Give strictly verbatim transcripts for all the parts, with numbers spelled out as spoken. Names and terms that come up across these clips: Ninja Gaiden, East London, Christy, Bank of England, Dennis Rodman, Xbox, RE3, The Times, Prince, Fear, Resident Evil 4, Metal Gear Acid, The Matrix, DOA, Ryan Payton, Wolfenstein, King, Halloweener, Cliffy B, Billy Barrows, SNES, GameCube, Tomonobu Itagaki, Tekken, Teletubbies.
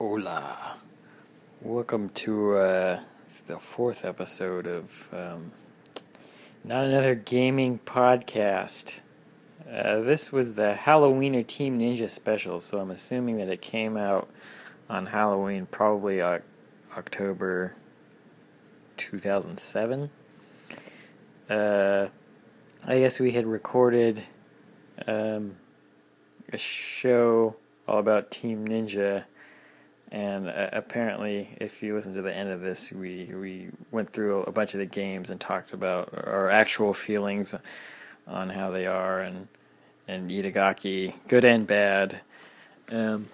Hola. Welcome to uh, the fourth episode of um, Not Another Gaming Podcast. Uh, this was the Halloweener Team Ninja special, so I'm assuming that it came out on Halloween, probably o- October two thousand seven. Uh, I guess we had recorded um, a show all about Team Ninja, and uh, apparently, if you listen to the end of this, we, we went through a bunch of the games and talked about our actual feelings on how they are, and and Itagaki, good and bad. Um,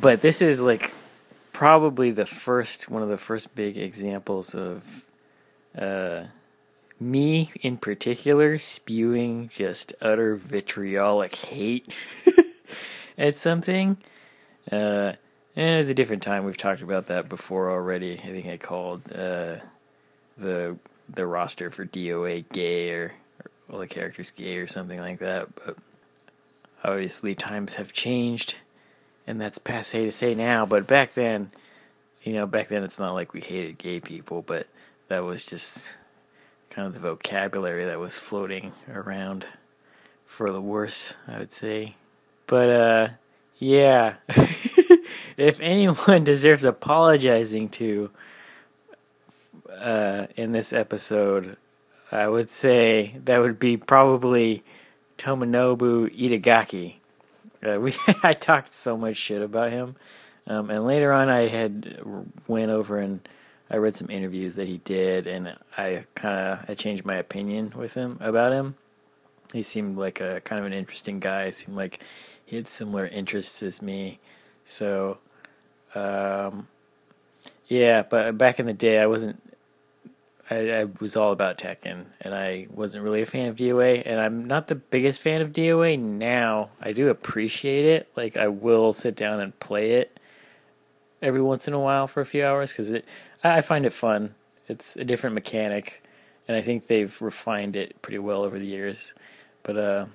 but this is like probably the first, one of the first big examples of uh, me in particular spewing just utter vitriolic hate at something. Uh, and it was a different time. We've talked about that before already. I think I called uh, the the roster for D O A gay, or all the characters gay or something like that, but obviously times have changed, and that's passé to say now, but back then, you know, back then it's not like we hated gay people, but that was just kind of the vocabulary that was floating around for the worse, I would say. But, uh, yeah, if anyone deserves apologizing to uh, in this episode, I would say that would be probably Tomonobu Itagaki. Uh, we I talked so much shit about him, um, and later on I had went over and I read some interviews that he did, and I kind of I changed my opinion with him about him. He seemed like a kind of an interesting guy. It seemed like he had similar interests as me, so um, yeah. But back in the day, I wasn't. I, I was all about Tekken, and I wasn't really a fan of D O A, and I'm not the biggest fan of D O A now. I do appreciate it. Like, I will sit down and play it every once in a while for a few hours, because it, I find it fun. It's a different mechanic, and I think they've refined it pretty well over the years. But, uh,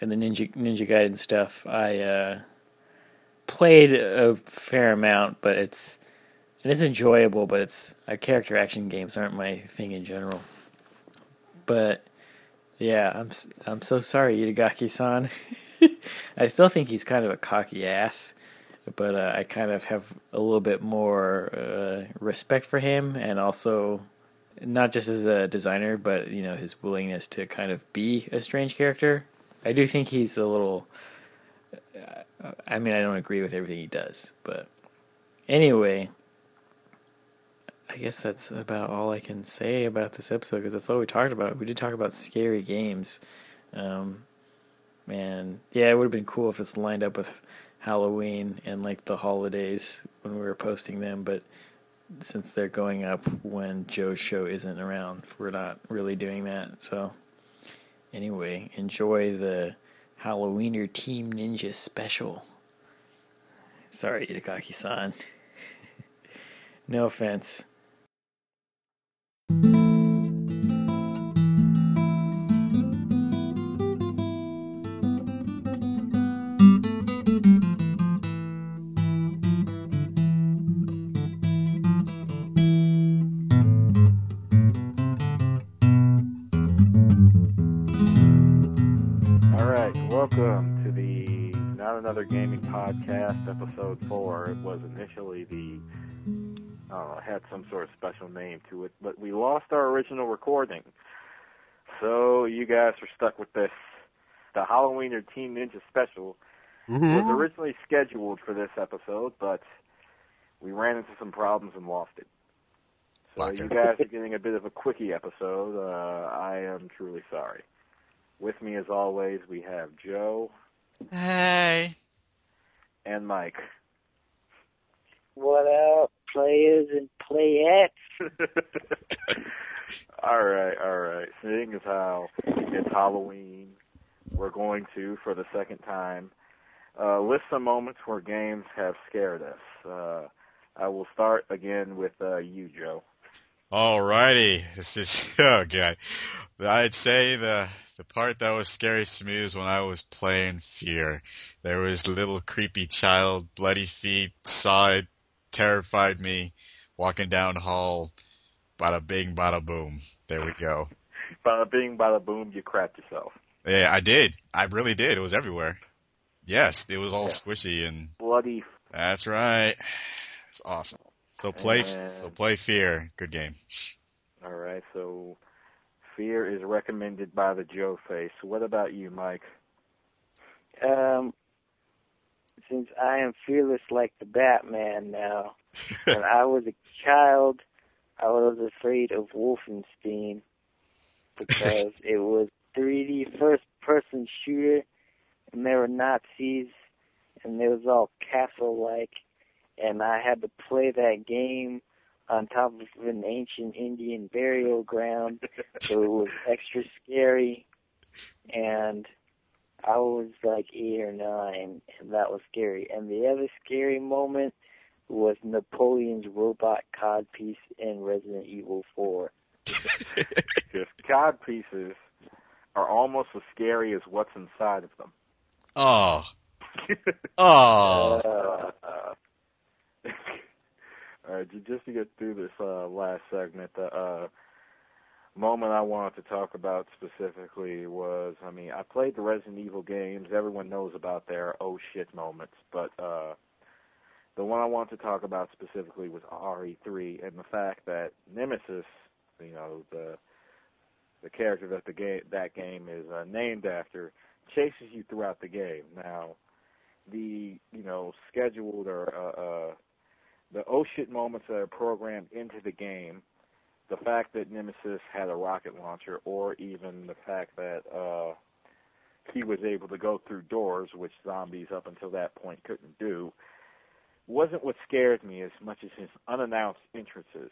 and the Ninja, Ninja Gaiden stuff, I, uh, played a fair amount, but it's, and it's enjoyable, but it's uh, character action games aren't my thing in general. But yeah, I'm I'm so sorry, Itagaki-san. I still think he's kind of a cocky ass, but uh, I kind of have a little bit more uh, respect for him, and also not just as a designer, but you know, his willingness to kind of be a strange character. I do think he's a little. Uh, I mean, I don't agree with everything he does, but anyway. I guess that's about all I can say about this episode, because that's all we talked about. We did talk about scary games. Um, and, yeah, it would have been cool if it's lined up with Halloween and, like, the holidays when we were posting them, but since they're going up when Joe's show isn't around, we're not really doing that. So, anyway, enjoy the Halloweener Team Ninja special. Sorry, Itagaki-san. No offense. Gaming Podcast, episode four. It was initially the, uh, had some sort of special name to it, but we lost our original recording. So you guys are stuck with this. The Halloweener Team Ninja special mm-hmm. was originally scheduled for this episode, but we ran into some problems and lost it. So Locker. You guys are getting a bit of a quickie episode. Uh, I am truly sorry. With me, as always, we have Joe. Hey. And Mike. What up, players and playettes? all right, all right. Seeing as how it's Halloween, we're going to, for the second time, uh, list some moments where games have scared us. Uh, I will start again with uh, you, Joe. All righty. This is, oh, God. I'd say the... The part that was scariest to me was when I was playing Fear. There was little creepy child, bloody feet, saw it terrified me walking down the hall. Bada bing, bada boom. There we go. Bada bing, bada boom, you crapped yourself. Yeah, I did. I really did. It was everywhere. Yes, it was all yeah. squishy and... bloody. That's right. It's awesome. So play and... so play Fear. Good game. All right, so Fear is recommended by the Joe Face. What about you, Mike? Um, since I am fearless like the Batman now, when I was a child, I was afraid of Wolfenstein because it was three D first-person shooter, and there were Nazis, and it was all castle-like, and I had to play that game on top of an ancient Indian burial ground, so it was extra scary, and I was like eight or nine, and that was scary. And the other scary moment was Napoleon's robot codpiece in Resident Evil four. Because codpieces are almost as scary as what's inside of them. Oh. Oh. Uh, uh, all right, just to get through this uh, last segment, the uh, moment I wanted to talk about specifically was, I mean, I played the Resident Evil games. Everyone knows about their oh shit moments, but uh, the one I wanted to talk about specifically was R E three and the fact that Nemesis, you know, the the character that the game that game is uh, named after, chases you throughout the game. Now, the you know scheduled or uh, uh, the oh shit moments that are programmed into the game, the fact that Nemesis had a rocket launcher, or even the fact that uh, he was able to go through doors, which zombies up until that point couldn't do, wasn't what scared me as much as his unannounced entrances.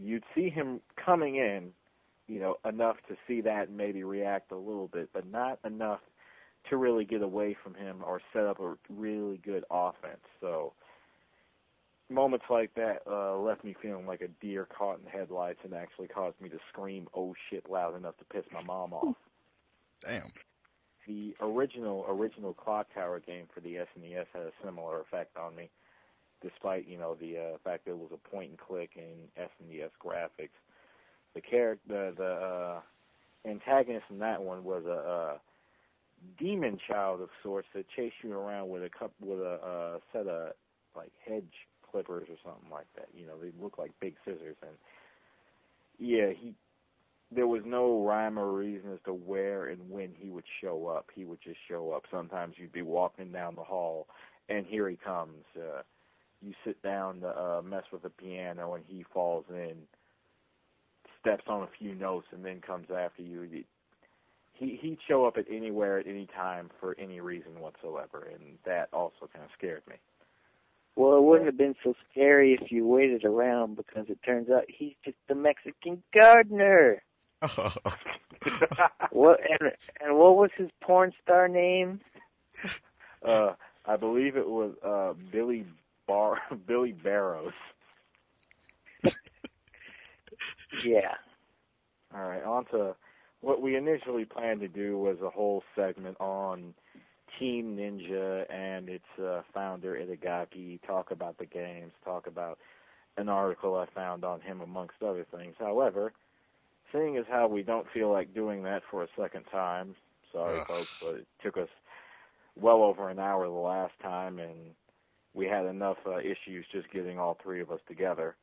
You'd see him coming in, you know, enough to see that and maybe react a little bit, but not enough to really get away from him or set up a really good offense. So moments like that uh, left me feeling like a deer caught in headlights and actually caused me to scream, oh shit, loud enough to piss my mom off. Damn. The original original Clock Tower game for the S N E S had a similar effect on me, despite, you know, the uh, fact that it was a point-and-click and S N E S graphics. The character, the uh, antagonist in that one was a, a demon child of sorts that chased you around with a cup, with a uh, set of like hedge clippers or something like that. You know, they look like big scissors, and yeah, he. There was no rhyme or reason as to where and when he would show up. He would just show up. Sometimes you'd be walking down the hall, and here he comes. Uh, you sit down to uh, mess with the piano, and he falls in, steps on a few notes, and then comes after you. He, he'd show up at anywhere at any time for any reason whatsoever, and that also kind of scared me. Well, it wouldn't have been so scary if you waited around, because it turns out he's just the Mexican gardener. Oh. What and, and what was his porn star name? Uh, I believe it was uh, Billy Bar Billy Barrows. Yeah. All right. On to what we initially planned to do was a whole segment on Team Ninja and its uh, founder Itagaki. Talk about the games. Talk about an article I found on him, amongst other things. However, seeing as how we don't feel like doing that for a second time, sorry, Ugh. folks, but it took us well over an hour the last time, and we had enough uh, issues just getting all three of us together.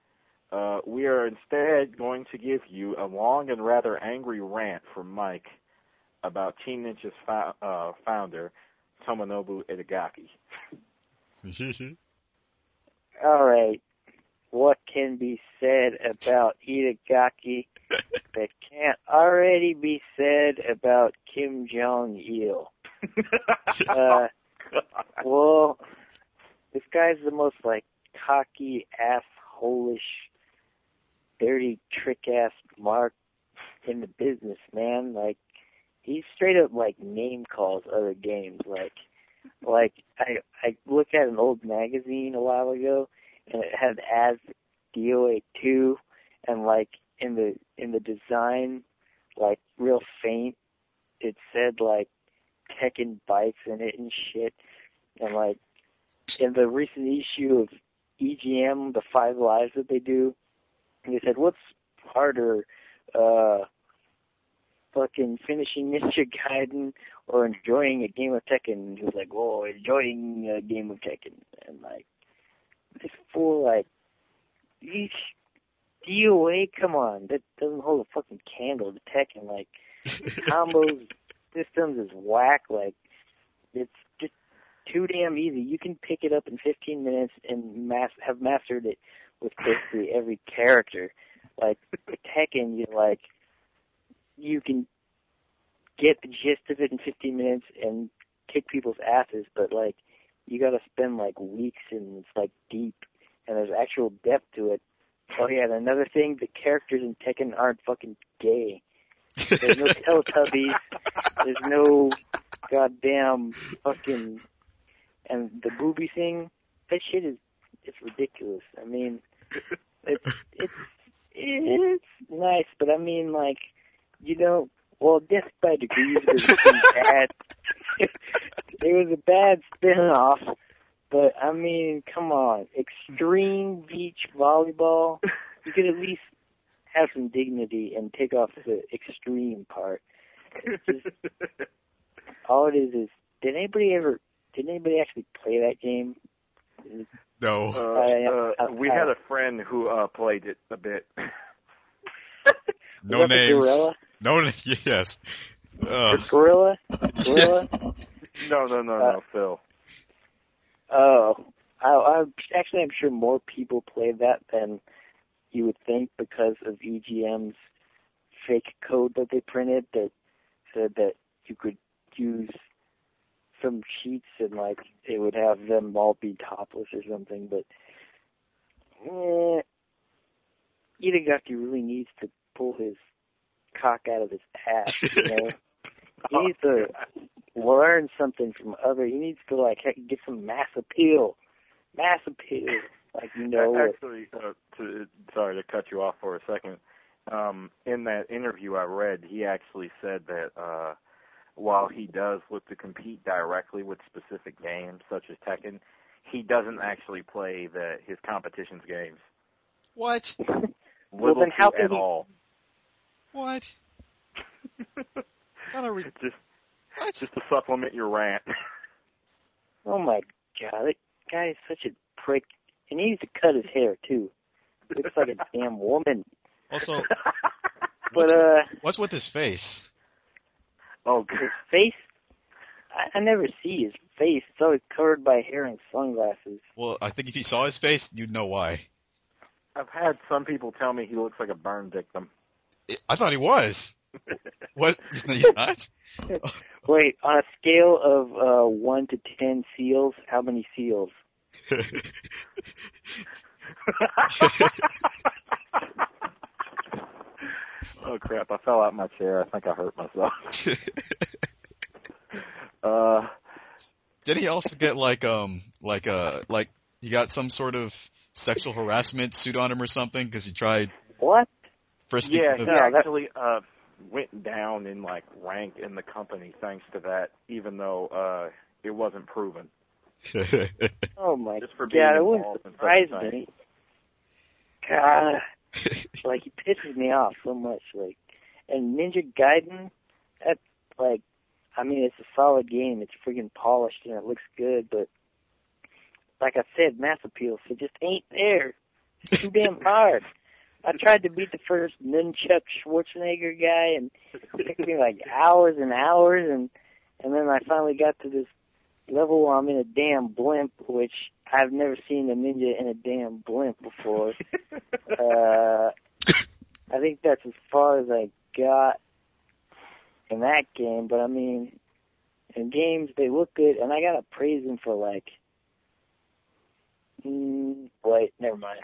Uh, we are instead going to give you a long and rather angry rant from Mike about Team Ninja's fo- uh, founder, Tomonobu Itagaki. All right. What can be said about Itagaki that can't already be said about Kim Jong-il? uh, well, this guy's the most, like, cocky, asshole-ish, dirty, trick-ass mark in the business, man. Like, he straight up, like, name-calls other games. Like, like I, I looked at an old magazine a while ago, and it had ads D O A two, and like in the in the design, like real faint, it said like Tekken bikes in it and shit, and like in the recent issue of E G M, the Five Lives that they do, and they said, what's harder, uh, fucking finishing Ninja Gaiden or enjoying a game of Tekken? And he was like, whoa, enjoying a game of Tekken. And, like, this fool, like, each D O A, come on, that doesn't hold a fucking candle to Tekken. Like, combos, systems is whack, like, it's just too damn easy. You can pick it up in fifteen minutes and mas- have mastered it with basically every character. Like, Tekken, you like, you can get the gist of it in fifteen minutes and kick people's asses, but, like, you gotta spend, like, weeks, and it's, like, deep, and there's actual depth to it. Oh, yeah, and another thing, the characters in Tekken aren't fucking gay. There's no Teletubbies. There's no goddamn fucking... And the booby thing, that shit is... It's ridiculous. I mean, it's... It's, it's nice, but I mean, like, you know... Well, Death by Degrees was bad. It was a bad spin-off, but, I mean, come on. Extreme beach volleyball, you could at least... have some dignity and take off the extreme part. Just, all it is is, did anybody ever, did anybody actually play that game? No. Uh, uh, uh, we had a friend who uh, played it a bit. No names. No, yes. Uh. Gorilla? Gorilla? Yes. No, no, no, uh, no, Phil. Oh. I, I, actually, I'm sure more people played that than you would think because of E G M's fake code that they printed that said that you could use some cheats and, like, it would have them all be topless or something, but eh, Itagaki really needs to pull his cock out of his ass, you know? He needs to learn something from other. He needs to, like, get some mass appeal. Mass appeal. Like, you know, actually, uh, to, sorry to cut you off for a second. Um, in that interview I read, he actually said that uh, while he does look to compete directly with specific games such as Tekken, he doesn't actually play the, his competition's games. What? Little well, then how can at he... all. What? How do we... just, what? Just to supplement your rant. Oh, my God. That guy is such a prick. And he needs to cut his hair, too. Looks like a damn woman. Also, what's, but, uh, what's with his face? Oh, good. His face? I, I never see his face. It's always covered by hair and sunglasses. Well, I think if you saw his face, you'd know why. I've had some people tell me he looks like a burn victim. I thought he was. What? He's not? Wait, on a scale of uh, one to ten seals, how many seals? Oh crap, I fell out of my chair. I think I hurt myself. uh, Did he also get like um like uh like he got some sort of sexual harassment suit on him or something because he tried what? Frisking yeah, no, that actually uh went down in like rank in the company thanks to that, even though uh it wasn't proven. Oh my God, yeah, it wouldn't surprise me. God, like he pisses me off so much. Like, and Ninja Gaiden, that's like, I mean, it's a solid game. It's freaking polished and it looks good, but like I said, mass appeal, so it just ain't there. It's too damn hard. I tried to beat the first Nunchuck Schwarzenegger guy, and it took me like hours and hours, and and then I finally got to this level where I'm in a damn blimp, which I've never seen a ninja in a damn blimp before. uh, I think that's as far as I got in that game, but I mean, in games, they look good, and I gotta praise them for, like, mm, wait, never mind.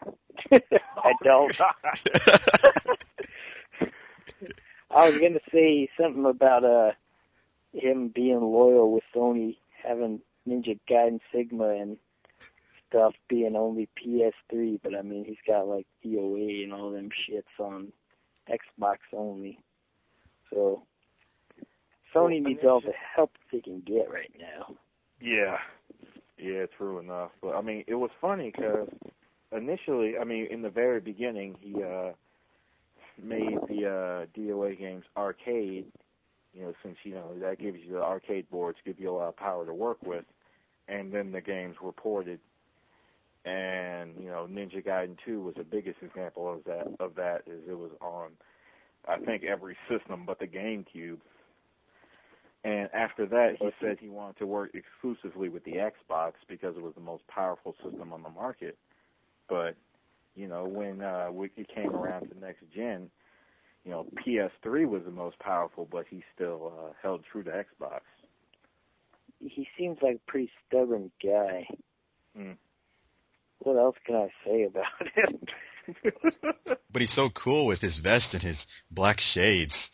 I don't. I was gonna say something about uh, him being loyal with Sony, having Ninja Gaiden Sigma and stuff being only P S three, but I mean, he's got like D O A and all them shits on Xbox only. So, Sony needs all the help they can get right now. Yeah. Yeah, true enough. But I mean, it was funny because initially, I mean, in the very beginning, he uh, made the uh, D O A games arcade. You know, since, you know, that gives you the arcade boards, give you a lot of power to work with. And then the games were ported. And, you know, Ninja Gaiden two was the biggest example of that, of that is it was on, I think, every system but the GameCube. And after that, he said he wanted to work exclusively with the Xbox because it was the most powerful system on the market. But, you know, when uh, it came around to next gen, you know, P S three was the most powerful, but he still uh, held true to Xbox. He seems like a pretty stubborn guy. Mm. What else can I say about him? But he's so cool with his vest and his black shades.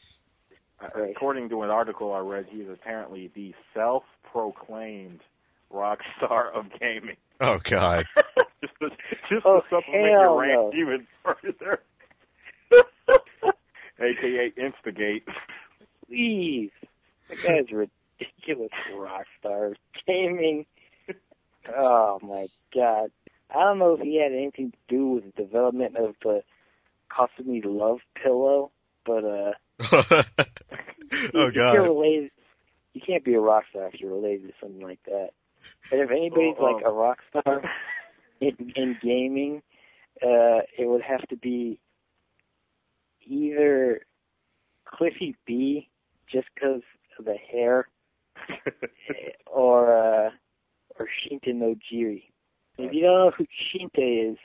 Right. According to an article I read, he's apparently the self-proclaimed rock star of gaming. Oh, God. Just to, just oh, to supplement your rant no. even further. A K A Instigate. Please. That guy's a ridiculous rock star of gaming. Oh, my God. I don't know if he had anything to do with the development of the Cosmic Love Pillow, but, uh... you, oh, God. You can't, relate, you can't be a rock star if you're related to something like that. And if anybody's, oh, like, um. a rock star in, in gaming, uh, it would have to be either Cliffy B, just because of the hair, or, uh, or Shinta Nojiri. If you don't know who Shinta is,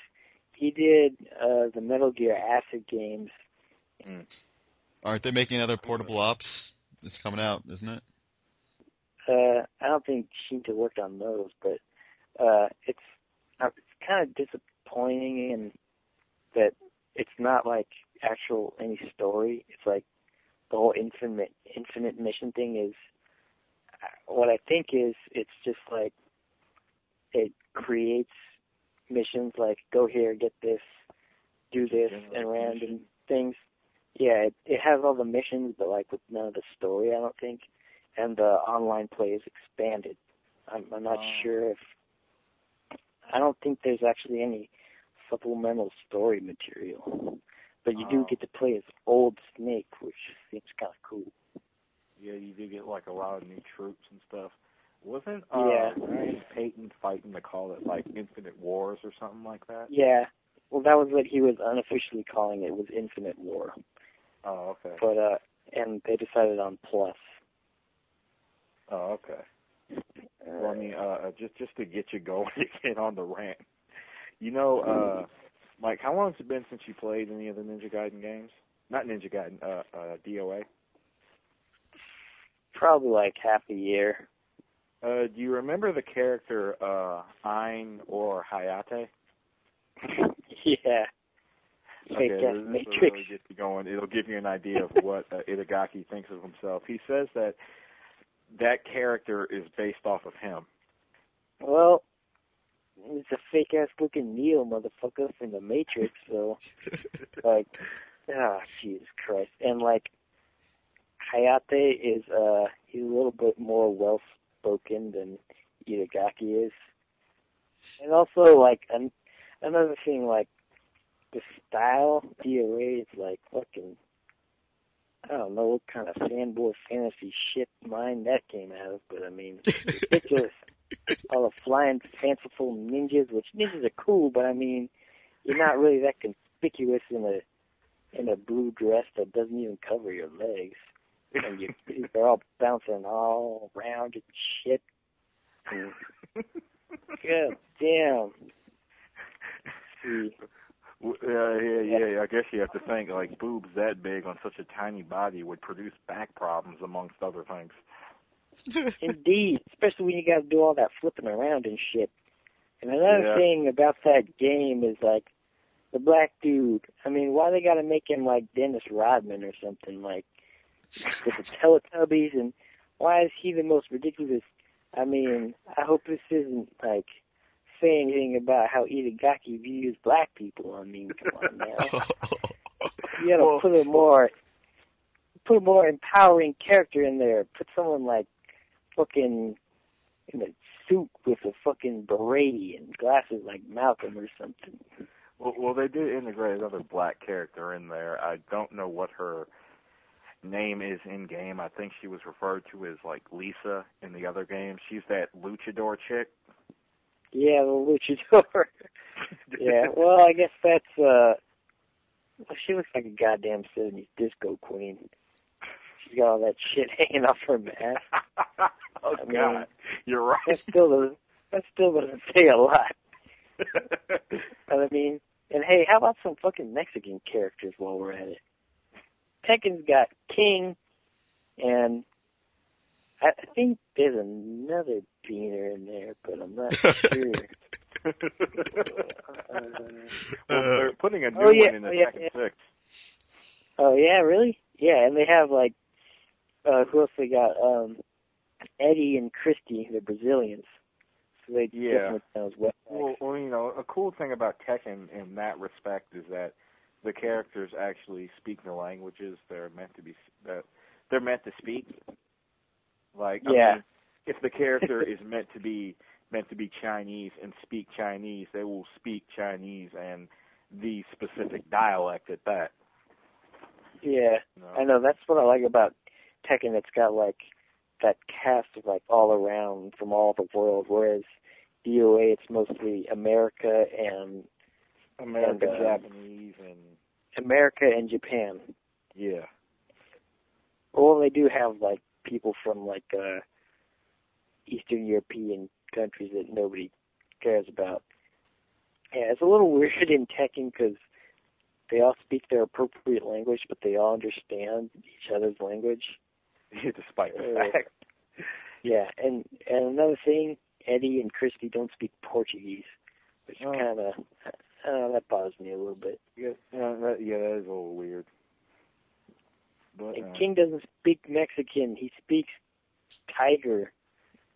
he did uh, the Metal Gear Acid games. Mm. Aren't they making another Portable Ops? It's coming out, isn't it? Uh, I don't think Shinta worked on those, but uh, it's uh, it's kind of disappointing in that it's not like actual any story. It's like the whole infinite infinite mission thing is what I think is it's just like it creates missions like go here, get this, do this, and random things. Yeah, it, it has all the missions, but like with none of the story, I don't think. And the online play is expanded. I'm, I'm not um, sure if... I don't think there's actually any supplemental story material. But you um, do get to play as Old Snake, which seems kind of cool. Yeah, you do get like a lot of new troops and stuff. Wasn't uh, yeah. Ryan Payton fighting to call it like Infinite Wars or something like that? Yeah. Well, that was what he was unofficially calling it, was Infinite War. Oh, okay. But uh, and they decided on Plus. Oh, okay. All well, right. I mean, uh, just just to get you going again on the rant, you know, uh, Mike, how long has it been since you played any of the Ninja Gaiden games? Not Ninja Gaiden, uh, uh, D O A. Probably like half a year. Uh, do you remember the character uh, Ein or Hayate? Yeah. Okay, this, this Matrix. Really get you going. It'll give you an idea of what uh, Itagaki thinks of himself. He says that that character is based off of him. Well, it's a fake-ass looking Neo motherfucker from The Matrix, so, like, ah, oh, Jesus Christ. And, like, Hayate is, uh, he's a little bit more well-spoken than Itagaki is. And also, like, an, another thing, like, the style, D O A is, like, fucking... I don't know what kind of fanboy fantasy shit mine that came out of, but I mean, it's ridiculous. All the flying, fanciful ninjas, which ninjas are cool, but I mean, you're not really that conspicuous in a in a blue dress that doesn't even cover your legs, and you, you're all bouncing all around and shit. And, God damn. See. Uh, yeah, yeah, yeah, I guess you have to think, like, boobs that big on such a tiny body would produce back problems, amongst other things. Indeed, especially when you got to do all that flipping around and shit. And another yeah. thing about that game is, like, the black dude. I mean, why they got to make him like Dennis Rodman or something, like, with the Teletubbies, and why is he the most ridiculous? I mean, I hope this isn't, like... say anything about how Itagaki views black people. I mean, come on now. You gotta well, put a more, put a more empowering character in there. Put someone like fucking in a suit with a fucking beret and glasses like Malcolm or something. Well, well, they did integrate another black character in there. I don't know what her name is in game. I think she was referred to as like Lisa in the other game. She's that luchador chick. Yeah, the luchador. Yeah. Well, I guess that's. Uh, she looks like a goddamn seventies disco queen. She's got all that shit hanging off her mask. Oh I God, mean, you're right. That still doesn't. That still doesn't say a lot. I mean, and hey, how about some fucking Mexican characters while we're at it? Tekken's got King, and I think there's another beaner in there, but I'm not sure. uh, well, they're putting a new oh, yeah, one in the oh, yeah, second yeah. six. Oh, yeah, really? Yeah, and they have, like, uh, who else they got? Um, Eddie and Christy, they're Brazilians. So they yeah. Well, well, you know, a cool thing about Tekken in that respect is that the characters actually speak the languages they're meant to be. Uh, they're meant to speak. Like, yeah. I mean, if the character is meant to be meant to be Chinese and speak Chinese, they will speak Chinese and the specific dialect at that. Yeah, you know? I know. That's what I like about Tekken. It's got like that cast of like all around from all the world, whereas D O A it's mostly America and. America, and, uh, Japanese, and... America and Japan. Yeah. Well, they do have, like, people from, like, uh, Eastern European countries that nobody cares about. Yeah, it's a little weird in Tekken because they all speak their appropriate language, but they all understand each other's language. Despite the uh, fact. Yeah, and, and another thing, Eddie and Christy don't speak Portuguese, which oh. kind of... Uh, that bothers me a little bit. Yeah, uh, that, yeah, that is a little weird. But, and uh, King doesn't speak Mexican. He speaks tiger.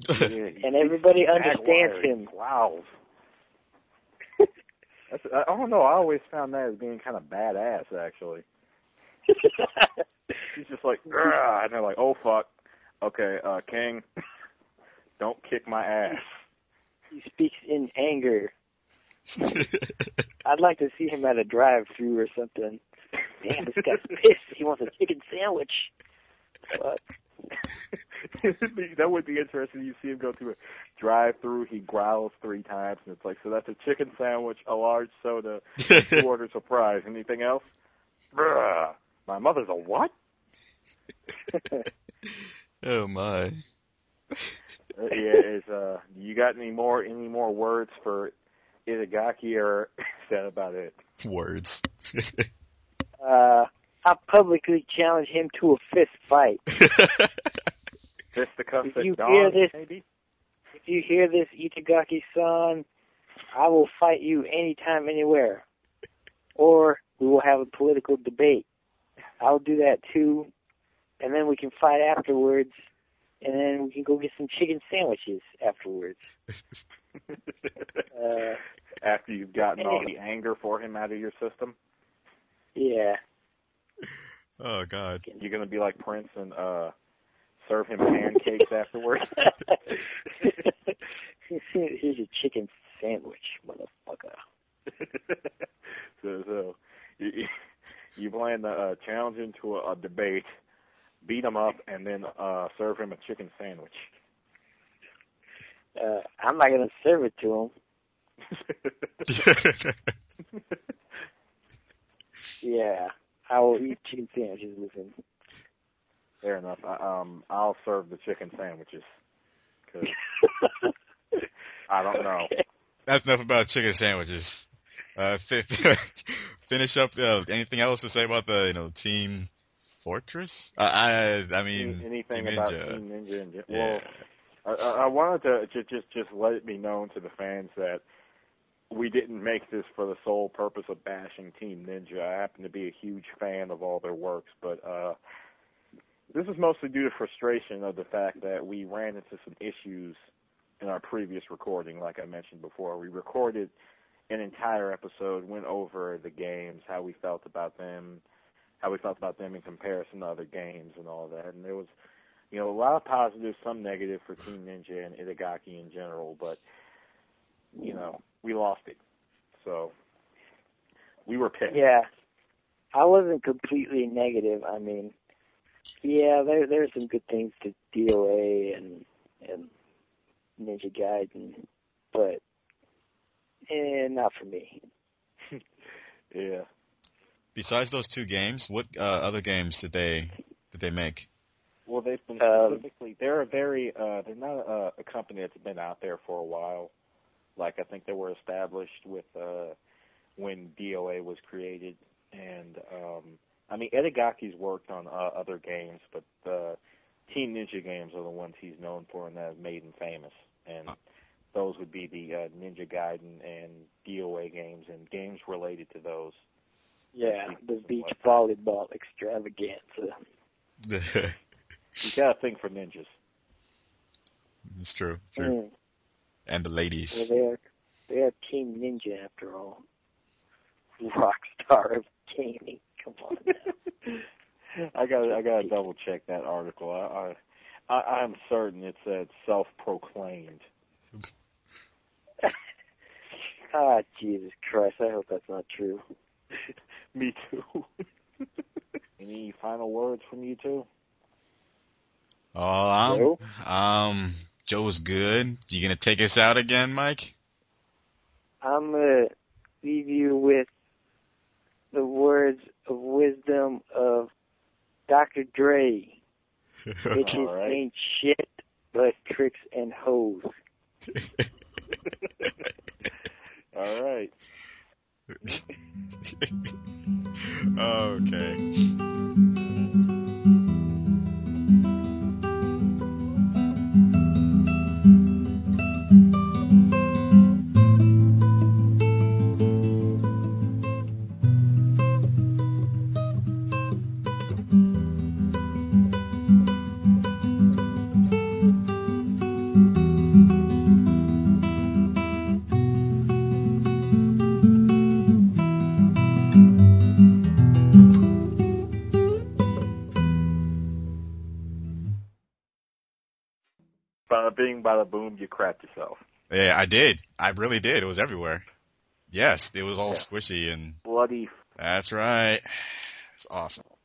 Yeah, he and everybody understands him. Wow. That's, I don't know. I always found that as being kind of badass, actually. He's just like, grr, and they're like, oh, fuck. Okay, uh, King, don't kick my ass. He speaks in anger. I'd like to see him at a drive-through or something. Man, this guy's pissed. He wants a chicken sandwich. Fuck. That would be interesting. You see him go through a drive-through. He growls three times, and it's like, so that's a chicken sandwich, a large soda, two orders of fries. Anything else? Bruh. My mother's a what? Oh my. Yeah, is uh, you got any more any more words for? Itagaki or said about it. Words. uh, I publicly challenge him to a fist fight. Fist the cuffs at dawn, this, maybe? If you hear this, Itagaki-san, I will fight you anytime, anywhere. Or we will have a political debate. I'll do that too, and then we can fight afterwards, and then we can go get some chicken sandwiches afterwards. uh, After you've gotten all the anger for him out of your system? Yeah. Oh, God. You're going to be like Prince and uh, serve him pancakes afterwards? Here's your chicken sandwich, motherfucker. so, so you, you plan to uh, challenge him to a, a debate, beat him up, and then uh, serve him a chicken sandwich. Uh, I'm not going to serve it to him. Yeah, I will eat chicken sandwiches with him. Fair enough. I, um, I'll serve the chicken sandwiches. Cause I don't know. That's enough about chicken sandwiches. Uh, fi- finish up. Uh, anything else to say about the you know Team Fortress? Uh, I I mean anything Team about Ninja. Team Ninja? And, well, yeah. I, I wanted to just, just just let it be known to the fans that we didn't make this for the sole purpose of bashing Team Ninja. I happen to be a huge fan of all their works, but uh, this is mostly due to frustration of the fact that we ran into some issues in our previous recording, like I mentioned before. We recorded an entire episode, went over the games, how we felt about them, how we felt about them in comparison to other games and all that, and there was... You know, a lot of positives, some negative for Team Ninja and Itagaki in general, but, you know, we lost it. So We were pissed. Yeah. I wasn't completely negative. I mean, yeah, there there's some good things to D O A and and Ninja Gaiden, but eh, not for me. Yeah. Besides those two games, what uh, other games did they did they make? Well, they've been specifically um, they're a very uh, they're not a, a company that's been out there for a while. Like I think they were established with uh, when D O A was created. And, um, I mean, Itagaki's worked on uh, other games, but the Team Ninja games are the ones he's known for and that have made him famous. And those would be the uh, Ninja Gaiden and D O A games and games related to those. Yeah, the beach volleyball extravaganza. You got a thing for ninjas. It's true, true. Mm. And the ladies. Well, they are, they are Team Ninja after all. Rockstar of gaming. Come on. I got I got to double check that article. I, I, I I'm certain it said self-proclaimed. Ah, oh, Jesus Christ! I hope that's not true. Me too. Any final words from you two? Oh, um, Joe? um, Joe was good. You gonna take us out again, Mike? I'm gonna leave you with the words of wisdom of Doctor Dre. Bitches right. Ain't shit but tricks and hoes. All right. Okay. Bing, bada boom, you crapped yourself. Yeah, I did. I really did. It was everywhere. Yes, it was all yeah. squishy and bloody. That's right. It's awesome.